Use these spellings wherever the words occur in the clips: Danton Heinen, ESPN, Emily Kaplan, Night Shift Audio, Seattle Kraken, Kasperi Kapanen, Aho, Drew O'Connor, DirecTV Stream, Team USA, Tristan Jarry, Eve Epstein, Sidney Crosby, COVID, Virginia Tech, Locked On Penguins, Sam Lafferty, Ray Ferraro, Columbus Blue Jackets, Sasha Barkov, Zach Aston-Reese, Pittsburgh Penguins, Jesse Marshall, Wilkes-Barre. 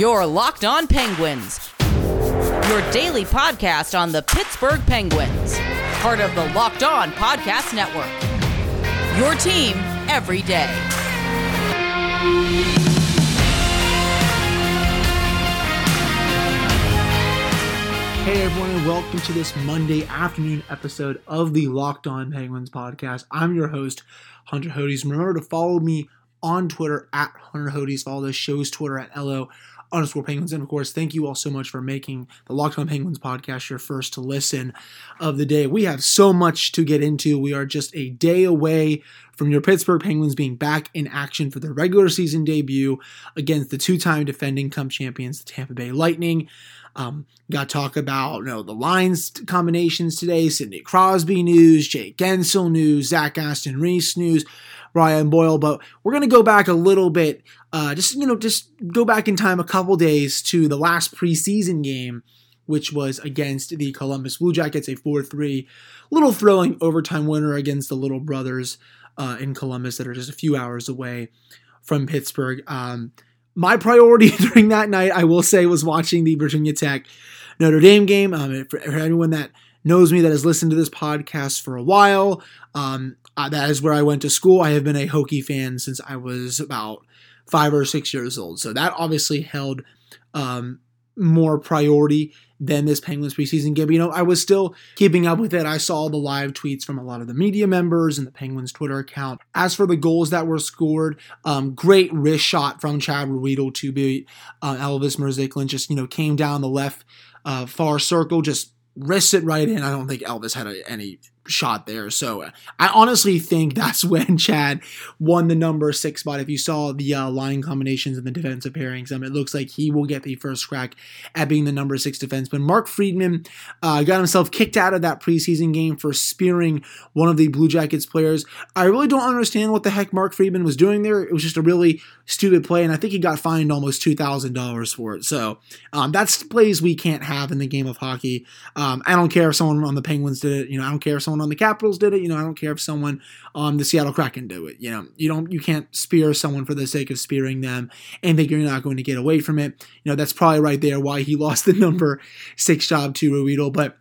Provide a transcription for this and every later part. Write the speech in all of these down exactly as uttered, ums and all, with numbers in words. Your Locked On Penguins, your daily podcast on the Pittsburgh Penguins, part of the Locked On Podcast Network, your team every day. Hey everyone, and welcome to this Monday afternoon episode of the Locked On Penguins podcast. I'm your host, Hunter Hodges. Remember to follow me on Twitter at Hunter Hodges. Follow the show's Twitter at L O underscore Penguins. And of course, thank you all so much for making the Locked On Penguins podcast your first to listen of the day. We have so much to get into. We are just a day away from your Pittsburgh Penguins being back in action for their regular season debut against the two-time defending cup champions, the Tampa Bay Lightning. Um, got talk about, you know, the lines combinations today, Sidney Crosby news, Jake Gensel news, Zach Aston-Reese news, Brian Boyle, but we're going to go back a little bit, uh, just, you know, just go back in time a couple days to the last preseason game, which was against the Columbus Blue Jackets, a four three little thrilling overtime winner against the Little Brothers uh, in Columbus that are just a few hours away from Pittsburgh. Um, my priority during that night, I will say, was watching the Virginia Tech Notre Dame game. Um, for anyone that knows me, that has listened to this podcast for a while, um, Uh, that is where I went to school. I have been a Hokie fan since I was about five or six years old. So that obviously held um, more priority than this Penguins preseason game. But, you know, I was still keeping up with it. I saw the live tweets from a lot of the media members and the Penguins Twitter account. As for the goals that were scored, um, great wrist shot from Chad Ruhwedel to beat uh, Elvis Merzlikins. Just, you know, came down the left uh, far circle, just wrists it right in. I don't think Elvis had a, any shot there. So uh, I honestly think that's when Chad won the number six spot. If you saw the uh, line combinations and the defensive pairings, um, it looks like he will get the first crack at being the number six defenseman. Mark Friedman uh, got himself kicked out of that preseason game for spearing one of the Blue Jackets players. I really don't understand what the heck Mark Friedman was doing there. It was just a really stupid play, and I think he got fined almost two thousand dollars for it. So um, that's plays we can't have in the game of hockey. Um, I don't care if someone on the Penguins did it. You know, I don't care if someone on the Capitals did it. You know, I don't care if someone on um, the Seattle Kraken do it. You know, you don't, you can't spear someone for the sake of spearing them and think you're not going to get away from it. You know, that's probably right there why he lost the number six job to Ruhwedel. But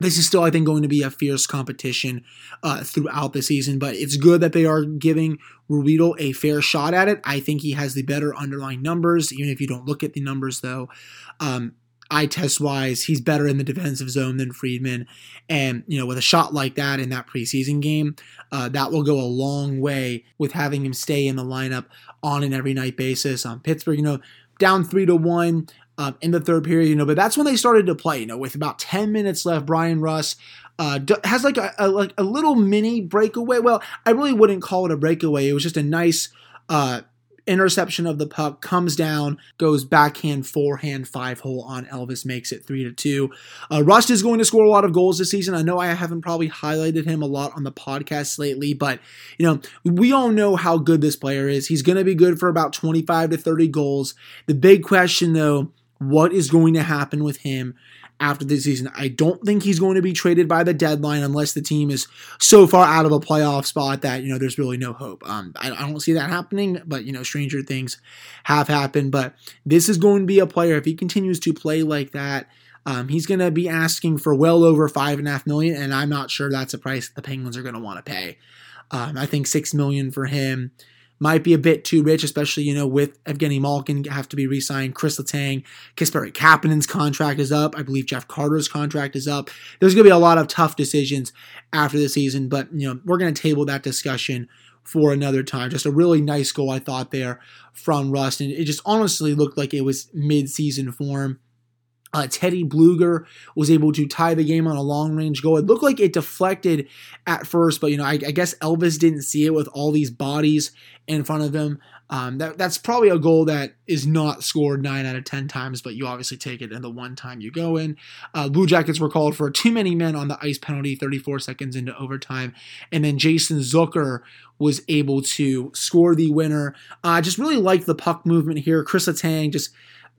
this is still, I think, going to be a fierce competition uh, throughout the season. But it's good that they are giving Ruhwedel a fair shot at it. I think he has the better underlying numbers, even if you don't look at the numbers, though. Um, eye test-wise, he's better in the defensive zone than Friedman. And, you know, with a shot like that in that preseason game, uh, that will go a long way with having him stay in the lineup on an every-night basis. Um, Pittsburgh, you know, down three to one um, in the third period, you know, but that's when they started to play, you know, with about ten minutes left. Brian Rust uh, has like a, a, like a little mini breakaway. Well, I really wouldn't call it a breakaway. It was just a nice uh interception of the puck, comes down, goes backhand, forehand, five hole on Elvis, makes it three to two. Uh, Rust is going to score a lot of goals this season. I know I haven't probably highlighted him a lot on the podcast lately, but you know, we all know how good this player is. He's going to be good for about twenty-five to thirty goals. The big question though, what is going to happen with him after this season? I don't think he's going to be traded by the deadline unless the team is so far out of a playoff spot that, you know, there's really no hope. Um, I, I don't see that happening, but, you know, stranger things have happened. But this is going to be a player, if he continues to play like that, um, he's going to be asking for well over five point five million dollars, and I'm not sure that's a price the Penguins are going to want to pay. Um, I think six million dollars for him might be a bit too rich, especially, you know, with Evgeny Malkin have to be re-signed. Chris Letang, Kasperi Kapanen's contract is up. I believe Jeff Carter's contract is up. There's going to be a lot of tough decisions after the season, but, you know, we're going to table that discussion for another time. Just a really nice goal, I thought, there from Rust, and it just honestly looked like it was mid-season form. Uh, Teddy Blueger was able to tie the game on a long-range goal. It looked like it deflected at first, but, you know, I, I guess Elvis didn't see it with all these bodies in front of him. Um, that, that's probably a goal that is not scored nine out of ten times, but you obviously take it in the one time you go in. Uh, Blue Jackets were called for too many men on the ice penalty thirty-four seconds into overtime. And then Jason Zucker was able to score the winner. I uh, just really liked the puck movement here. Chris Letang just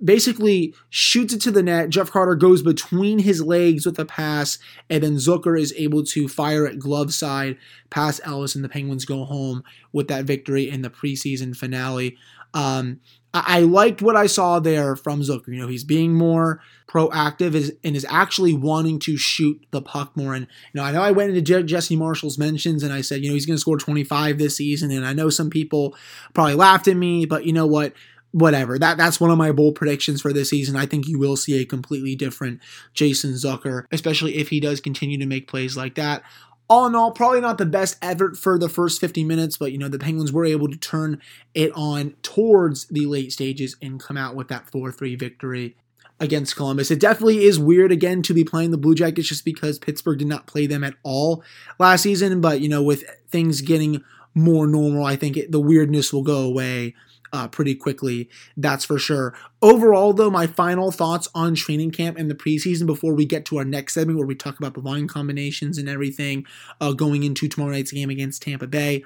basically shoots it to the net. Jeff Carter goes between his legs with a pass, and then Zucker is able to fire at glove side past Elvis, and the Penguins go home with that victory in the preseason finale. Um, I, I liked what I saw there from Zucker. You know, he's being more proactive is, and is actually wanting to shoot the puck more. And, you know, I know I went into Je- Jesse Marshall's mentions and I said, you know, he's going to score twenty-five this season. And I know some people probably laughed at me, but you know what? Whatever. That that's one of my bold predictions for this season. I think you will see a completely different Jason Zucker, especially if he does continue to make plays like that. All in all, probably not the best effort for the first fifty minutes, but, you know, the Penguins were able to turn it on towards the late stages and come out with that four three victory against Columbus. It definitely is weird, again, to be playing the Blue Jackets just because Pittsburgh did not play them at all last season. But, you know, with things getting more normal, I think it, the weirdness will go away uh, pretty quickly. That's for sure. Overall, though, my final thoughts on training camp and the preseason before we get to our next segment where we talk about the line combinations and everything uh, going into tomorrow night's game against Tampa Bay.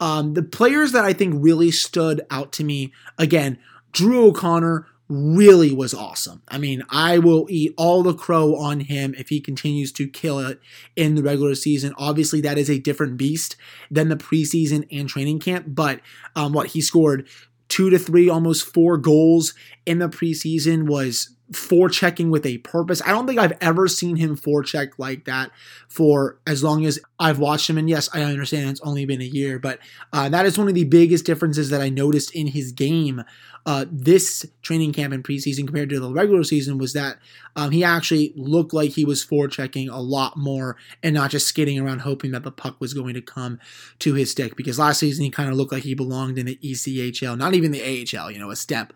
Um, the players that I think really stood out to me, again, Drew O'Connor really was awesome. I mean, I will eat all the crow on him if he continues to kill it in the regular season. Obviously, that is a different beast than the preseason and training camp, but um, what he scored two to three, almost four goals in the preseason, was forechecking with a purpose. I don't think I've ever seen him forecheck like that for as long as I've watched him. And yes, I understand it's only been a year, but uh, that is one of the biggest differences that I noticed in his game uh, this training camp and preseason compared to the regular season, was that um, he actually looked like he was forechecking a lot more and not just skidding around hoping that the puck was going to come to his stick. Because last season he kind of looked like he belonged in the E C H L, not even the A H L, you know, a step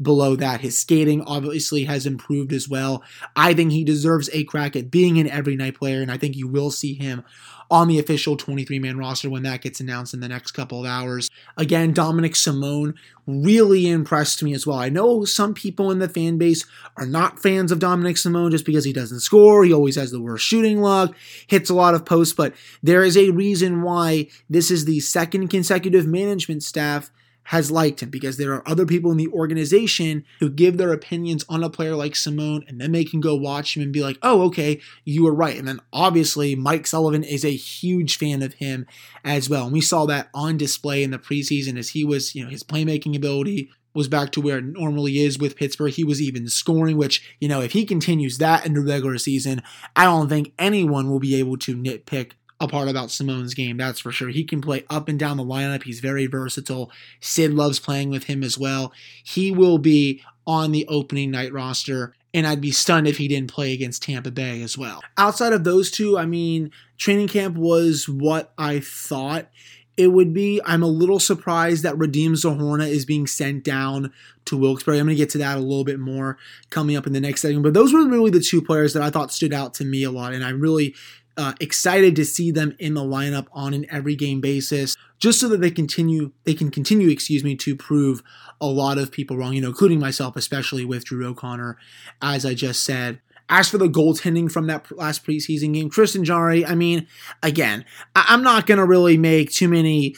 below that. His skating obviously has improved as well. I think he deserves a crack at being an every night player, and I think you will see him on the official twenty-three man roster when that gets announced in the next couple of hours. Again, Dominik Simon really impressed me as well. I know some people in the fan base are not fans of Dominik Simon just because he doesn't score, he always has the worst shooting luck, hits a lot of posts, but there is a reason why this is the second consecutive management staff has liked him, because there are other people in the organization who give their opinions on a player like Simone, and then they can go watch him and be like, oh, okay, you were right. And then obviously Mike Sullivan is a huge fan of him as well. And we saw that on display in the preseason as he was, you know, his playmaking ability was back to where it normally is with Pittsburgh. He was even scoring, which, you know, if he continues that in the regular season, I don't think anyone will be able to nitpick a part about Simone's game, that's for sure. He can play up and down the lineup. He's very versatile. Sid loves playing with him as well. He will be on the opening night roster, and I'd be stunned if he didn't play against Tampa Bay as well. Outside of those two, I mean, training camp was what I thought it would be. I'm a little surprised that Radim Zahorna is being sent down to Wilkes-Barre. I'm going to get to that a little bit more coming up in the next segment, but those were really the two players that I thought stood out to me a lot, and I really Uh, excited to see them in the lineup on an every game basis, just so that they continue, they can continue, excuse me, to prove a lot of people wrong, you know, including myself, especially with Drew O'Connor, as I just said. As for the goaltending from that last preseason game, Tristan Jarry, I mean, again, I- I'm not going to really make too many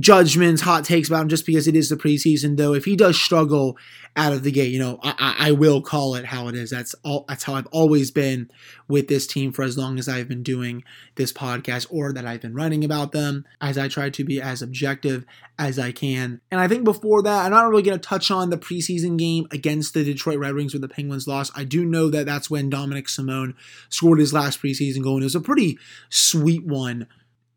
judgments, hot takes about him just because it is the preseason, though. If he does struggle out of the gate, you know, I, I will call it how it is. That's all. That's how I've always been with this team for as long as I've been doing this podcast, or that I've been writing about them, as I try to be as objective as I can. And I think before that, I'm not really going to touch on the preseason game against the Detroit Red Wings where the Penguins lost. I do know that that's when Dominik Simon scored his last preseason goal, and it was a pretty sweet one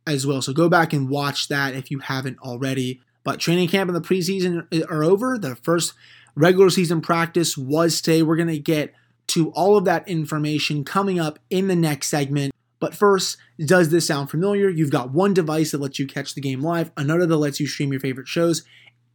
as well. So go back and watch that if you haven't already. But training camp and the preseason are over. The first regular season practice was today. We're going to get to all of that information coming up in the next segment. But first, does this sound familiar? You've got one device that lets you catch the game live, another that lets you stream your favorite shows,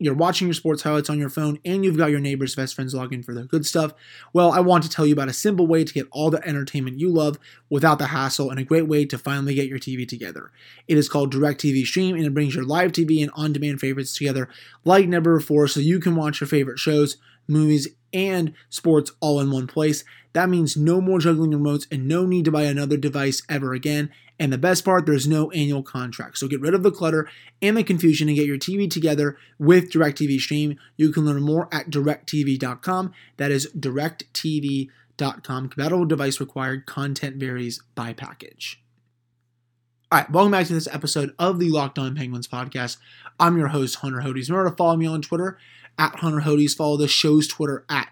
you're watching your sports highlights on your phone, and you've got your neighbor's best friends log in for their good stuff. Well, I want to tell you about a simple way to get all the entertainment you love without the hassle, and a great way to finally get your T V together. It is called DirecTV Stream, and it brings your live T V and on-demand favorites together like never before, so you can watch your favorite shows movies, and sports all in one place. That means no more juggling remotes and no need to buy another device ever again. And the best part, there's no annual contract. So get rid of the clutter and the confusion and get your T V together with DirecTV Stream. You can learn more at direct t v dot com. That is direct t v dot com. Compatible device required. Content varies by package. All right, welcome back to this episode of the Locked On Penguins podcast. I'm your host, Hunter Hodges. Remember to follow me on Twitter at Hunter Hodges. Follow the show's Twitter at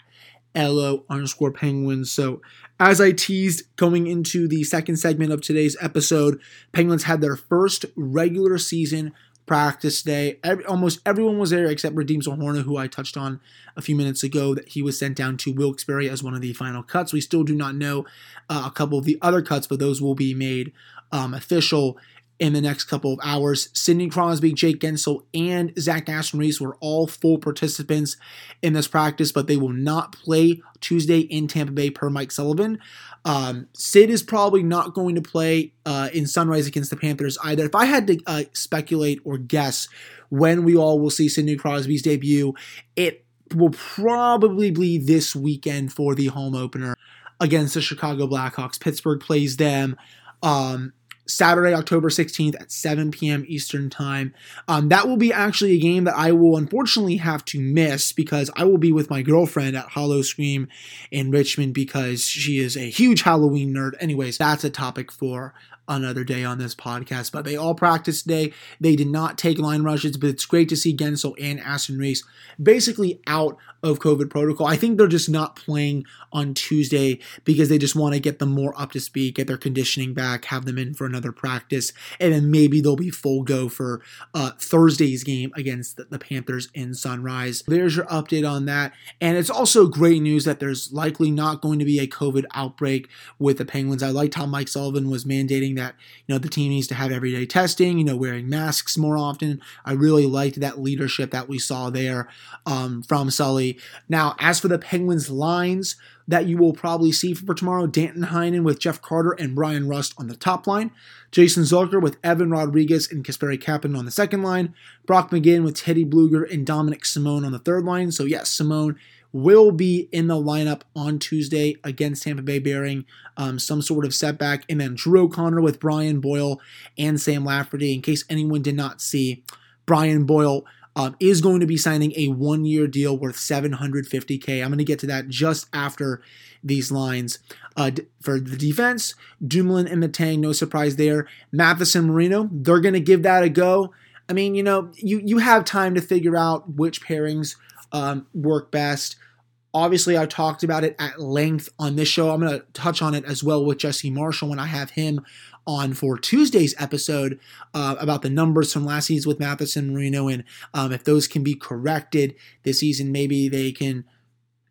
L O underscore Penguins. So as I teased going into the second segment of today's episode, Penguins had their first regular season practice day. Every, almost everyone was there except Radim Zahorna, who I touched on a few minutes ago, that he was sent down to Wilkes-Barre as one of the final cuts. We still do not know uh, a couple of the other cuts, but those will be made um, official in the next couple of hours. Sidney Crosby, Jake Gensel, and Zach Aston-Reese were all full participants in this practice, but they will not play Tuesday in Tampa Bay per Mike Sullivan. Um, Sid is probably not going to play uh, in Sunrise against the Panthers either. If I had to uh, speculate or guess when we all will see Sidney Crosby's debut, it will probably be this weekend for the home opener against the Chicago Blackhawks. Pittsburgh plays them Um Saturday, October sixteenth at seven p.m. Eastern Time. Um, that will be actually a game that I will unfortunately have to miss because I will be with my girlfriend at Hollow Scream in Richmond because she is a huge Halloween nerd. Anyways, that's a topic for another day on this podcast. But they all practiced today. They did not take line rushes, but it's great to see Gensel and Aston-Reese basically out of COVID protocol. I think they're just not playing on Tuesday because they just want to get them more up to speed, get their conditioning back, have them in for another practice, and then maybe they'll be full go for uh, Thursday's game against the Panthers in Sunrise. There's your update on that. And it's also great news that there's likely not going to be a COVID outbreak with the Penguins. I liked how Mike Sullivan was mandating that, you know, the team needs to have everyday testing, you know, wearing masks more often. I really liked that leadership that we saw there um, from Sully. Now, as for the Penguins lines that you will probably see for tomorrow, Danton Heinen with Jeff Carter and Brian Rust on the top line, Jason Zucker with Evan Rodrigues and Kasperi Kapanen on the second line, Brock McGinn with Teddy Blueger and Dominik Simon on the third line. So yes, Simon will be in the lineup on Tuesday against Tampa Bay bearing um, some sort of setback. And then Drew O'Connor with Brian Boyle and Sam Lafferty. In case anyone did not see, Brian Boyle Um, is going to be signing a one-year deal worth seven hundred fifty thousand dollars. I'm going to get to that just after these lines. Uh, d- for the defense, Dumoulin and Letang, no surprise there. Mathis and Marino, they're going to give that a go. I mean, you know, you, you have time to figure out which pairings um, work best. Obviously, I've talked about it at length on this show. I'm going to touch on it as well with Jesse Marshall when I have him on for Tuesday's episode uh, about the numbers from last season with Mathis and Marino, and um, if those can be corrected this season, maybe they can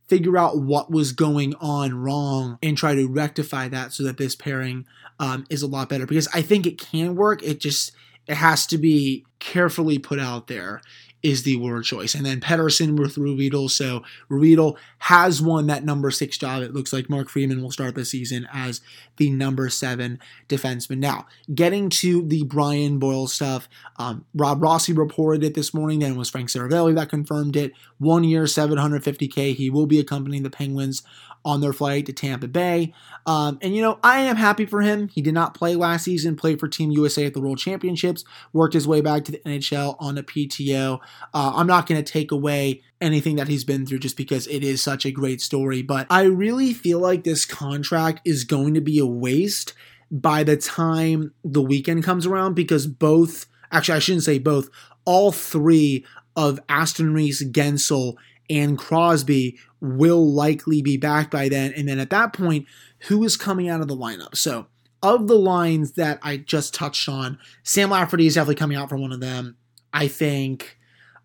figure out what was going on wrong and try to rectify that so that this pairing um, is a lot better, because I think it can work. It just, it has to be carefully put out there is the word choice. And then Pettersson with Ruhwedel. So Ruhwedel has won that number six job. It looks like Mark Friedman will start the season as the number seven defenseman. Now, getting to the Brian Boyle stuff, um, Rob Rossi reported it this morning. Then it was Frank Saravelli that confirmed it. One year, seven hundred fifty thousand. He will be accompanying the Penguins on their flight to Tampa Bay. Um, and, you know, I am happy for him. He did not play last season, played for Team U S A at the World Championships, worked his way back to the N H L on a P T O. Uh, I'm not going to take away anything that he's been through just because it is such a great story, but I really feel like this contract is going to be a waste by the time the weekend comes around, because both, actually I shouldn't say both, all three of Aston-Reese, Gensel, and Crosby will likely be back by then. And then at that point, who is coming out of the lineup? So of the lines that I just touched on, Sam Lafferty is definitely coming out for one of them. I think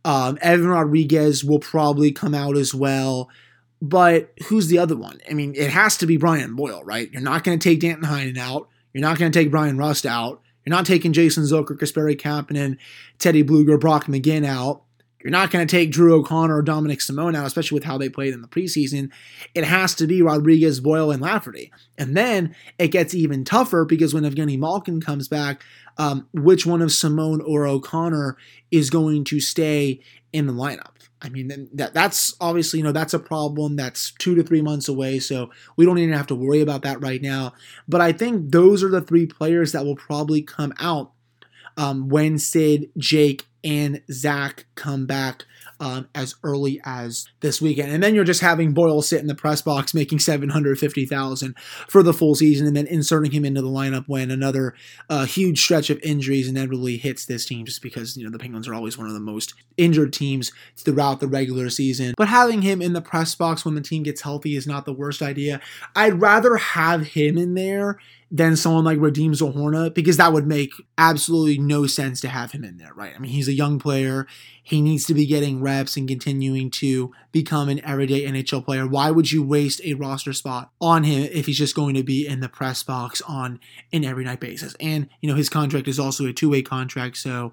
um, Evan Rodrigues will probably come out as well. But who's the other one? I mean, it has to be Brian Boyle, right? You're not going to take Danton Heinen out. You're not going to take Brian Rust out. You're not taking Jason Zucker, Kasperi Kapanen, Teddy Blueger, Brock McGinn out. You're not going to take Drew O'Connor or Dominik Simon out, especially with how they played in the preseason. It has to be Rodrigues, Boyle, and Lafferty. And then it gets even tougher because when Evgeny Malkin comes back, um, which one of Simon or O'Connor is going to stay in the lineup? I mean, that that's obviously, you know, that's a problem that's two to three months away, so we don't even have to worry about that right now. But I think those are the three players that will probably come out um, when Sid, Jake, and Zach come back um, as early as this weekend. And then you're just having Boyle sit in the press box making seven hundred fifty thousand dollars for the full season and then inserting him into the lineup when another uh, huge stretch of injuries inevitably hits this team, just because, you know, the Penguins are always one of the most injured teams throughout the regular season. But having him in the press box when the team gets healthy is not the worst idea. I'd rather have him in there than someone like Radim Zahorna, because that would make absolutely no sense to have him in there, right? I mean, he's a young player. He needs to be getting reps and continuing to become an everyday N H L player. Why would you waste a roster spot on him if he's just going to be in the press box on an every night basis? And, you know, his contract is also a two-way contract, so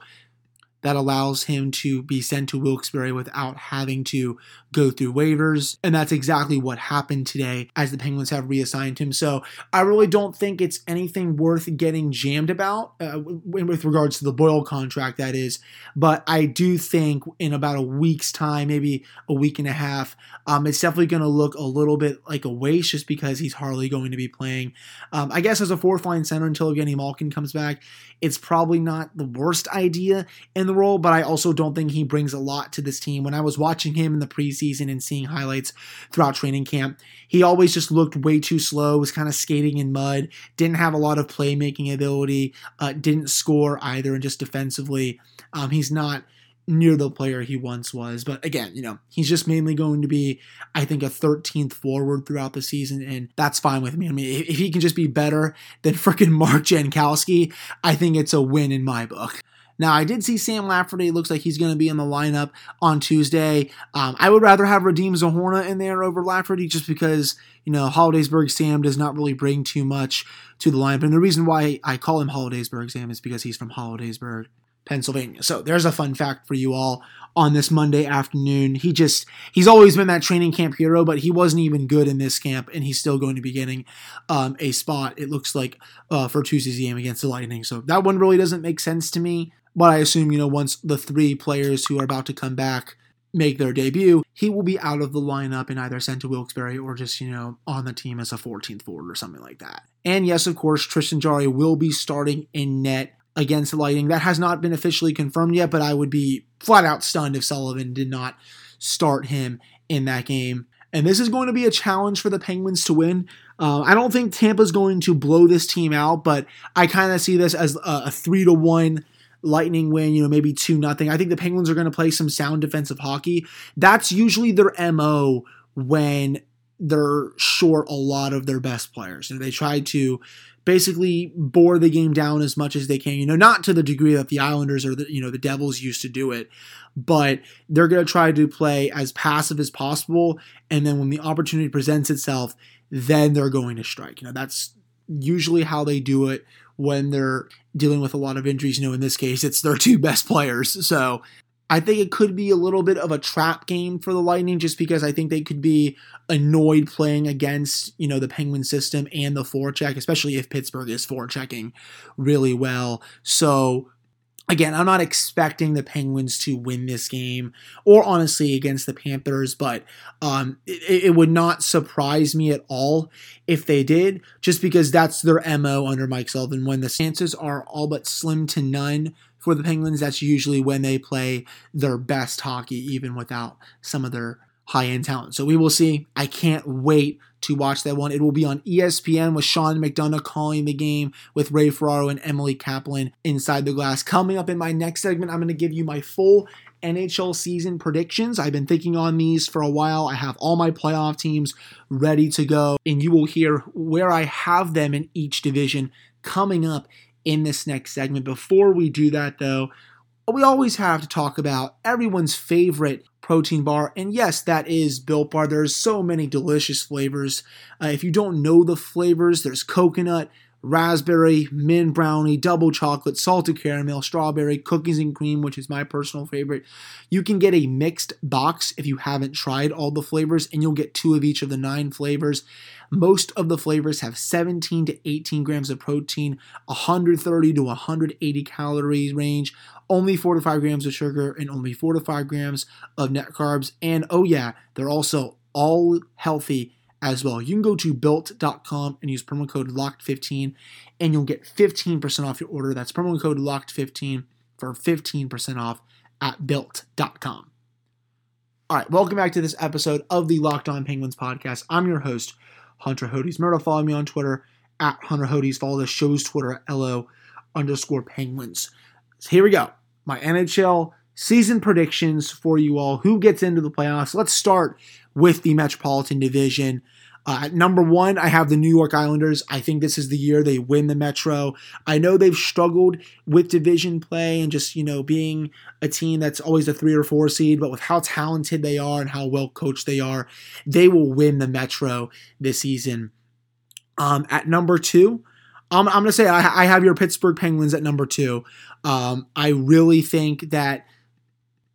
that allows him to be sent to Wilkes-Barre without having to go through waivers. And that's exactly what happened today as the Penguins have reassigned him. So I really don't think it's anything worth getting jammed about uh, with regards to the Boyle contract, that is. But I do think in about a week's time, maybe a week and a half, um, it's definitely going to look a little bit like a waste just because he's hardly going to be playing. Um, I guess as a fourth-line center until Evgeny Malkin comes back, it's probably not the worst idea in the role, but I also don't think he brings a lot to this team. When I was watching him in the preseason and seeing highlights throughout training camp, he always just looked way too slow, was kind of skating in mud, didn't have a lot of playmaking ability, uh, didn't score either, and just defensively, um, he's not near the player he once was. But again, you know, he's just mainly going to be, I think, a thirteenth forward throughout the season, and that's fine with me. I mean, if he can just be better than freaking Mark Jankowski, I think it's a win in my book. Now, I did see Sam Lafferty. It looks like he's going to be in the lineup on Tuesday. Um, I would rather have Radim Zahorna in there over Lafferty just because, you know, Holidaysburg Sam does not really bring too much to the lineup. And the reason why I call him Holidaysburg Sam is because he's from Holidaysburg, Pennsylvania. So there's a fun fact for you all on this Monday afternoon. He just, he's always been that training camp hero, but he wasn't even good in this camp, and he's still going to be getting um, a spot, it looks like, uh, for Tuesday's game against the Lightning. So that one really doesn't make sense to me. But I assume, you know, once the three players who are about to come back make their debut, he will be out of the lineup and either sent to Wilkes-Barre or just, you know, on the team as a fourteenth forward or something like that. And yes, of course, Tristan Jarry will be starting in net against the Lightning. That has not been officially confirmed yet, but I would be flat out stunned if Sullivan did not start him in that game. And this is going to be a challenge for the Penguins to win. Uh, I don't think Tampa's going to blow this team out, but I kind of see this as a three to one Lightning win, you know, maybe two nothing. I think the Penguins are going to play some sound defensive hockey. That's usually their M O when they're short a lot of their best players. You know, they try to basically bore the game down as much as they can, you know, not to the degree that the Islanders or the, you know, the Devils used to do it, but they're going to try to play as passive as possible. And then when the opportunity presents itself, then they're going to strike. You know, that's usually how they do it when they're dealing with a lot of injuries. You know, in this case, it's their two best players. So I think it could be a little bit of a trap game for the Lightning just because I think they could be annoyed playing against, you know, the Penguin system and the forecheck, especially if Pittsburgh is forechecking really well. So again, I'm not expecting the Penguins to win this game or honestly against the Panthers, but um, it, it would not surprise me at all if they did, just because that's their M O under Mike Sullivan. When the chances are all but slim to none for the Penguins, that's usually when they play their best hockey, even without some of their high-end talent. So we will see. I can't wait to watch that one. It will be on E S P N with Sean McDonough calling the game with Ray Ferraro and Emily Kaplan inside the glass. Coming up in my next segment, I'm going to give you my full N H L season predictions. I've been thinking on these for a while. I have all my playoff teams ready to go, and you will hear where I have them in each division coming up in this next segment. Before we do that, though, we always have to talk about everyone's favorite protein bar, and yes, that is Built Bar. There's so many delicious flavors. Uh, if you don't know the flavors, there's coconut, raspberry, mint brownie, double chocolate, salted caramel, strawberry, cookies and cream, which is my personal favorite. You can get a mixed box if you haven't tried all the flavors, and you'll get two of each of the nine flavors. Most of the flavors have seventeen to eighteen grams of protein, one hundred thirty to one hundred eighty calories range, only four to five grams of sugar, and only four to five grams of net carbs. And oh yeah, they're also all healthy as well. You can go to built dot com and use promo code locked fifteen and you'll get fifteen percent off your order. That's promo code locked fifteen for fifteen percent off at built dot com. All right, welcome back to this episode of the Locked On Penguins podcast. I'm your host, Hunter Hodges. Remember to follow me on Twitter at Hunter Hodges. Follow the show's Twitter at LO underscore Penguins. So here we go. My N H L season predictions for you all. Who gets into the playoffs? Let's start with the Metropolitan Division. Uh, at number one, I have the New York Islanders. I think this is the year they win the Metro. I know they've struggled with division play and just, you know, being a team that's always a three or four seed, but with how talented they are and how well coached they are, they will win the Metro this season. Um, at number two, um, I'm going to say I, I have your Pittsburgh Penguins at number two. Um, I really think that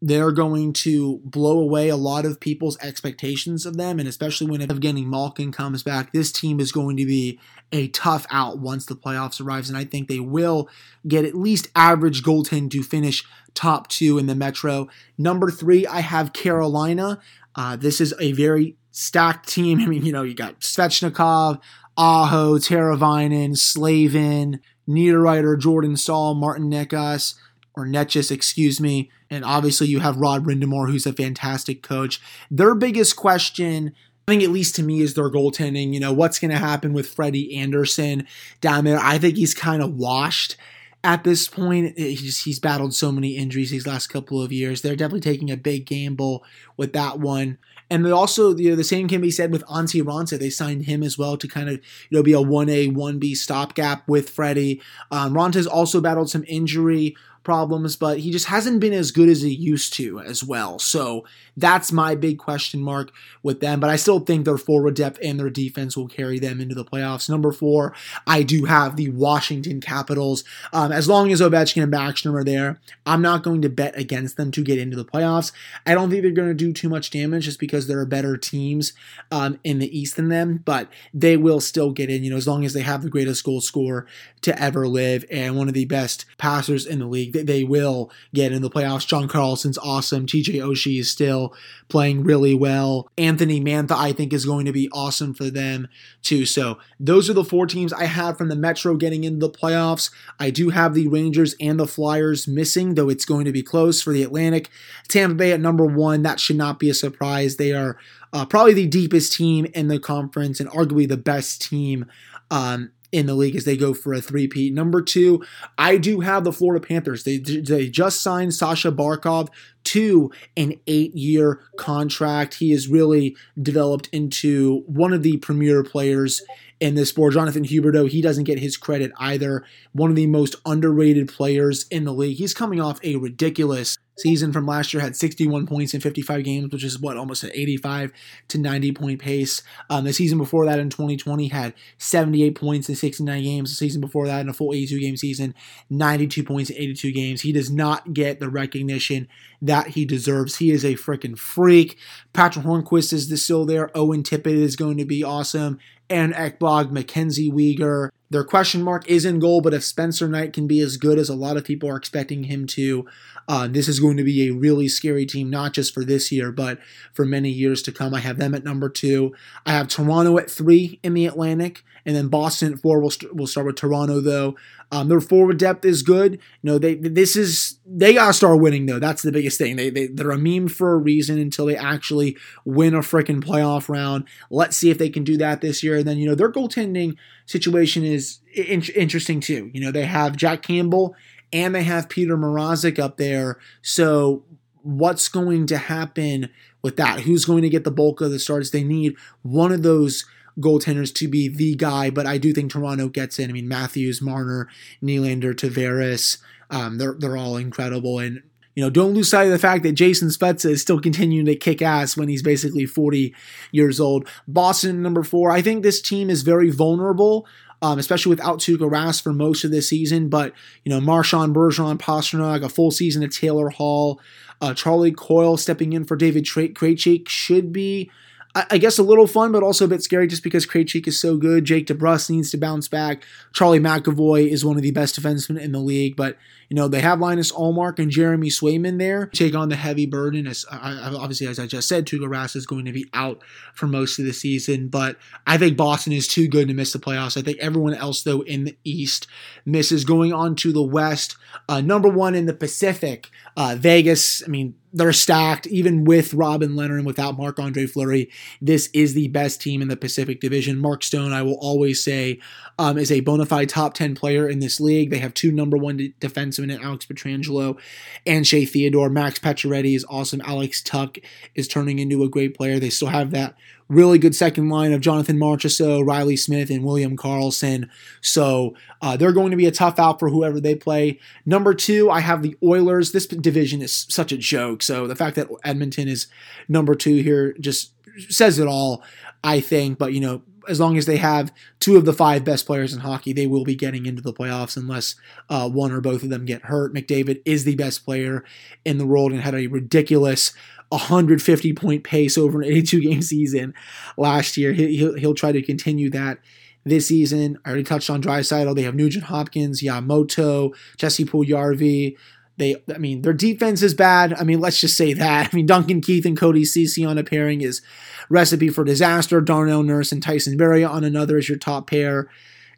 they're going to blow away a lot of people's expectations of them, and especially when Evgeny Malkin comes back, this team is going to be a tough out once the playoffs arrives, and I think they will get at least average goaltend to finish top two in the Metro. Number three, I have Carolina. Uh, this is a very stacked team. I mean, you know, you got Svechnikov, Aho, Teravainen, Slavin, Niederreiter, Jordan Saul, Martin Necas, or Netchis, excuse me. And obviously you have Rod Brindamore, who's a fantastic coach. Their biggest question, I think at least to me, is their goaltending. You know, what's going to happen with Freddie Anderson down there? I think he's kind of washed at this point. He's, he's battled so many injuries these last couple of years. They're definitely taking a big gamble with that one. And they also, you know, the same can be said with Antti Raanta. They signed him as well to kind of, you know, be a one A, one B stopgap with Freddie. Um, Ranta's also battled some injury problems, but he just hasn't been as good as he used to as well. So that's my big question mark with them. But I still think their forward depth and their defense will carry them into the playoffs. Number four, I do have the Washington Capitals. Um, as long as Ovechkin and Backstrom are there, I'm not going to bet against them to get into the playoffs. I don't think they're going to do too much damage just because there are better teams um, in the East than them, but they will still get in, you know, as long as they have the greatest goal scorer to ever live and one of the best passers in the league. They will get in the playoffs. John Carlson's awesome. T J Oshie is still playing really well. Anthony Mantha, I think, is going to be awesome for them too. So those are the four teams I have from the Metro getting into the playoffs. I do have the Rangers and the Flyers missing, though it's going to be close for the Atlantic. Tampa Bay at number one. That should not be a surprise. They are uh, probably the deepest team in the conference and arguably the best team um in the league as they go for a three-peat. Number two, I do have the Florida Panthers. They they just signed Sasha Barkov to an eight-year contract. He has really developed into one of the premier players in this sport. Jonathan Huberdeau, he doesn't get his credit either. One of the most underrated players in the league. He's coming off a ridiculous season from last year, had sixty-one points in fifty-five games, which is what, almost an eighty-five to ninety point pace. Um, the season before that in twenty twenty had seventy-eight points in sixty-nine games. The season before that in a full eighty-two game season, ninety-two points in eighty-two games. He does not get the recognition that he deserves. He is a freaking freak. Patrick Hornquist is still there. Owen Tippett is going to be awesome. Aaron Ekblad, Mackenzie Weegar. Their question mark is in goal, but if Spencer Knight can be as good as a lot of people are expecting him to, uh, this is going to be a really scary team, not just for this year, but for many years to come. I have them at number two. I have Toronto at three in the Atlantic, and then Boston at four. We'll, st- we'll start with Toronto, though. Um, their forward depth is good. You know, they this is they got to start winning, though. That's the biggest thing. They, they, they're a meme for a reason until they actually win a freaking playoff round. Let's see if they can do that this year. And then, you know, their goaltending situation is is interesting too. You know, they have Jack Campbell and they have Peter Mrazek up there. So what's going to happen with that? Who's going to get the bulk of the starts? They need one of those goaltenders to be the guy, but I do think Toronto gets in. I mean, Matthews, Marner, Nylander, Tavares, um, they're, they're all incredible. And you know, don't lose sight of the fact that Jason Spezza is still continuing to kick ass when he's basically forty years old. Boston, number four. I think this team is very vulnerable. um, especially without Tuukka Rask for most of this season. But, you know, Marchand, Bergeron, Pasternak, a full season of Taylor Hall, uh, Charlie Coyle stepping in for David Tra- Krejci should be, I-, I guess, a little fun, but also a bit scary just because Krejci is so good. Jake DeBrusk needs to bounce back. Charlie McAvoy is one of the best defensemen in the league. But, you know, they have Linus Ullmark and Jeremy Swayman there. Take on the heavy burden. As I, obviously, as I just said, Tuukka Rask is going to be out for most of the season. But I think Boston is too good to miss the playoffs. I think everyone else, though, in the East misses. Going on to the West, uh, number one in the Pacific, uh, Vegas. I mean, they're stacked. Even with Robin Leonard and without Marc-Andre Fleury, this is the best team in the Pacific Division. Mark Stone, I will always say, um, is a bona fide top ten player in this league. They have two number one de- defensemen and Alex Pietrangelo and Shea Theodore. Max Pacioretty is awesome. Alex Tuck is turning into a great player. They still have that really good second line of Jonathan Marchessault, Riley Smith, and William Karlsson. So uh, they're going to be a tough out for whoever they play. Number two, I have the Oilers. This division is such a joke. So the fact that Edmonton is number two here just says it all, I think. But, you know, as long as they have two of the five best players in hockey, they will be getting into the playoffs unless uh, one or both of them get hurt. McDavid is the best player in the world and had a ridiculous one hundred fifty point pace over an eighty-two game season last year. He, he'll, he'll try to continue that this season. I already touched on Draisaitl. They have Nugent Hopkins, Yamamoto, Jesse Puljujarvi. They, I mean, their defense is bad. I mean, let's just say that. I mean, Duncan Keith and Cody Ceci on a pairing is recipe for disaster. Darnell Nurse and Tyson Berry on another is your top pair.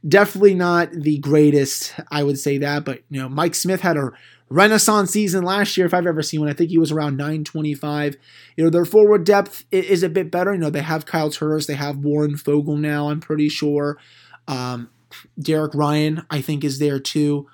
Definitely not the greatest, I would say that. But, you know, Mike Smith had a renaissance season last year, if I've ever seen one. I think he was around nine twenty-five. You know, their forward depth is a bit better. You know, they have Kyle Turris. They have Warren Fogle now, I'm pretty sure. Um, Derek Ryan, I think, is there too.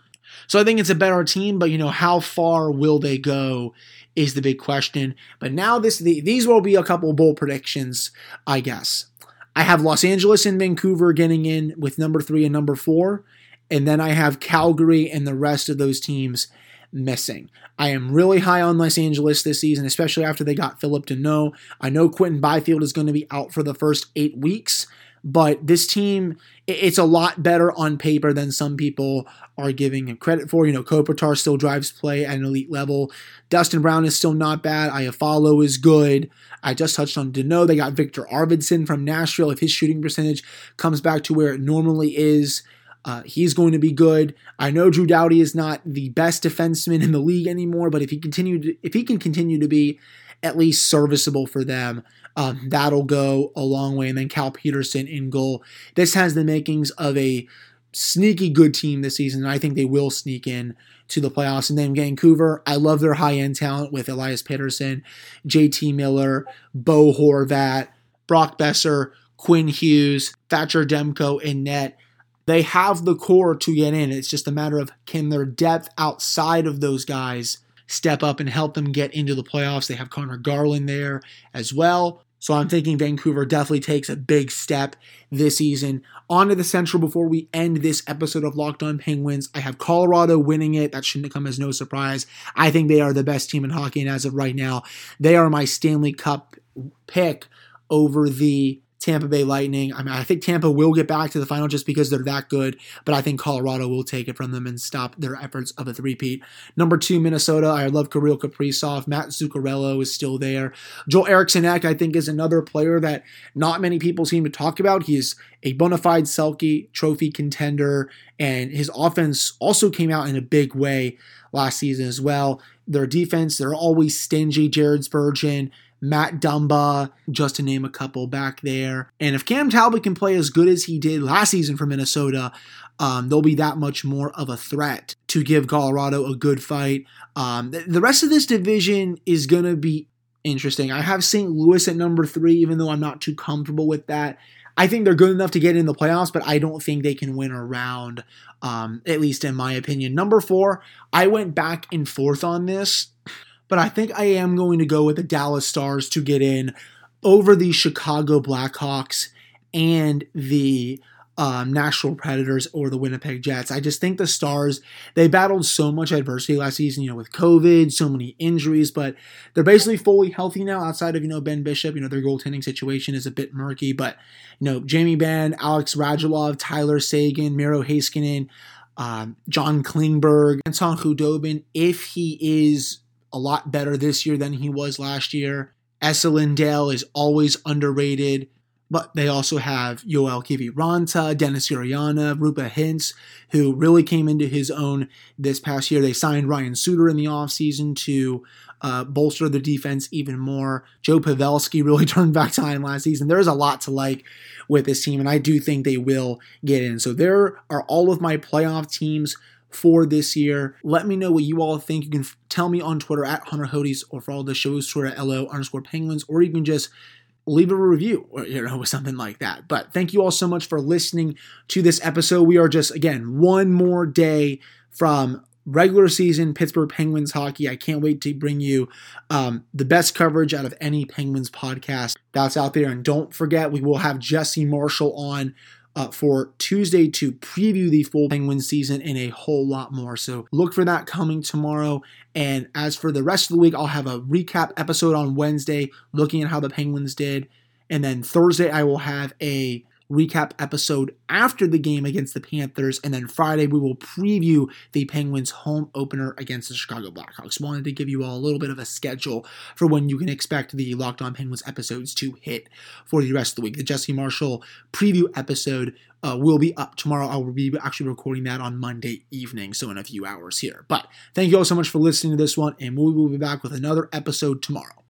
So I think it's a better team, but, you know, how far will they go is the big question. But now this the, these will be a couple bold predictions, I guess. I have Los Angeles and Vancouver getting in with number three and number four, and then I have Calgary and the rest of those teams missing. I am really high on Los Angeles this season, especially after they got Philip Deneau. I know Quentin Byfield is going to be out for the first eight weeks, but this team, it's a lot better on paper than some people are giving him credit for. You know, Kopitar still drives play at an elite level. Dustin Brown is still not bad. Iafallo is good. I just touched on Deneau. They got Victor Arvidsson from Nashville. If his shooting percentage comes back to where it normally is, Uh, he's going to be good. I know Drew Doughty is not the best defenseman in the league anymore, but if he continue to, if he can continue to be at least serviceable for them, um, that'll go a long way. And then Cal Peterson in goal. This has the makings of a sneaky good team this season, and I think they will sneak in to the playoffs. And then Vancouver, I love their high-end talent with Elias Pettersson, J T Miller, Bo Horvat, Brock Besser, Quinn Hughes, Thatcher Demko in net. They have the core to get in. It's just a matter of, can their depth outside of those guys step up and help them get into the playoffs? They have Connor Garland there as well. So I'm thinking Vancouver definitely takes a big step this season. On to the Central before we end this episode of Locked On Penguins. I have Colorado winning it. That shouldn't come as no surprise. I think they are the best team in hockey, and as of right now, they are my Stanley Cup pick over the Tampa Bay Lightning. I mean, I think Tampa will get back to the final just because they're that good, but I think Colorado will take it from them and stop their efforts of a three-peat. Number two, Minnesota. I love Kirill Kaprizov. Matt Zuccarello is still there. Joel Eriksson Ek, I think, is another player that not many people seem to talk about. He is a bona fide Selke Trophy contender, and his offense also came out in a big way last season as well. Their defense, they're always stingy. Jared Spurgeon, Matt Dumba, just to name a couple back there. And if Cam Talbot can play as good as he did last season for Minnesota, um, they'll be that much more of a threat to give Colorado a good fight. Um, th- the rest of this division is going to be interesting. I have Saint Louis at number three, even though I'm not too comfortable with that. I think they're good enough to get in the playoffs, but I don't think they can win a round, um, at least in my opinion. Number four, I went back and forth on this, but I think I am going to go with the Dallas Stars to get in over the Chicago Blackhawks and the um, Nashville Predators or the Winnipeg Jets. I just think the Stars, they battled so much adversity last season, you know, with COVID, so many injuries, but they're basically fully healthy now outside of, you know, Ben Bishop. You know, their goaltending situation is a bit murky, but, you know, Jamie Benn, Alex Radulov, Tyler Sagan, Miro Heiskanen, um, John Klingberg, Anton Khudobin, if he is a lot better this year than he was last year. Essa Lindell is always underrated, but they also have Yoel Kiviranta, Dennis Urianov, Roope Hintz, who really came into his own this past year. They signed Ryan Suter in the offseason to uh, bolster the defense even more. Joe Pavelski really turned back time last season. There is a lot to like with this team, and I do think they will get in. So there are all of my playoff teams for this year. Let me know what you all think. You can f- tell me on Twitter at Hunter Hodges, or follow the show's Twitter at LO underscore Penguins, or you can just leave a review or, you know, something like that. But thank you all so much for listening to this episode. We are just, again, one more day from regular season Pittsburgh Penguins hockey. I can't wait to bring you um, the best coverage out of any Penguins podcast that's out there. And don't forget, we will have Jesse Marshall on Uh, for Tuesday to preview the full Penguins season and a whole lot more. So look for that coming tomorrow. And as for the rest of the week, I'll have a recap episode on Wednesday looking at how the Penguins did. And then Thursday, I will have a recap episode after the game against the Panthers. And then Friday, we will preview the Penguins' home opener against the Chicago Blackhawks. Wanted to give you all a little bit of a schedule for when you can expect the Locked On Penguins episodes to hit for the rest of the week. The Jesse Marshall preview episode uh, will be up tomorrow. I will be actually recording that on Monday evening, so in a few hours here. But thank you all so much for listening to this one, and we will be back with another episode tomorrow.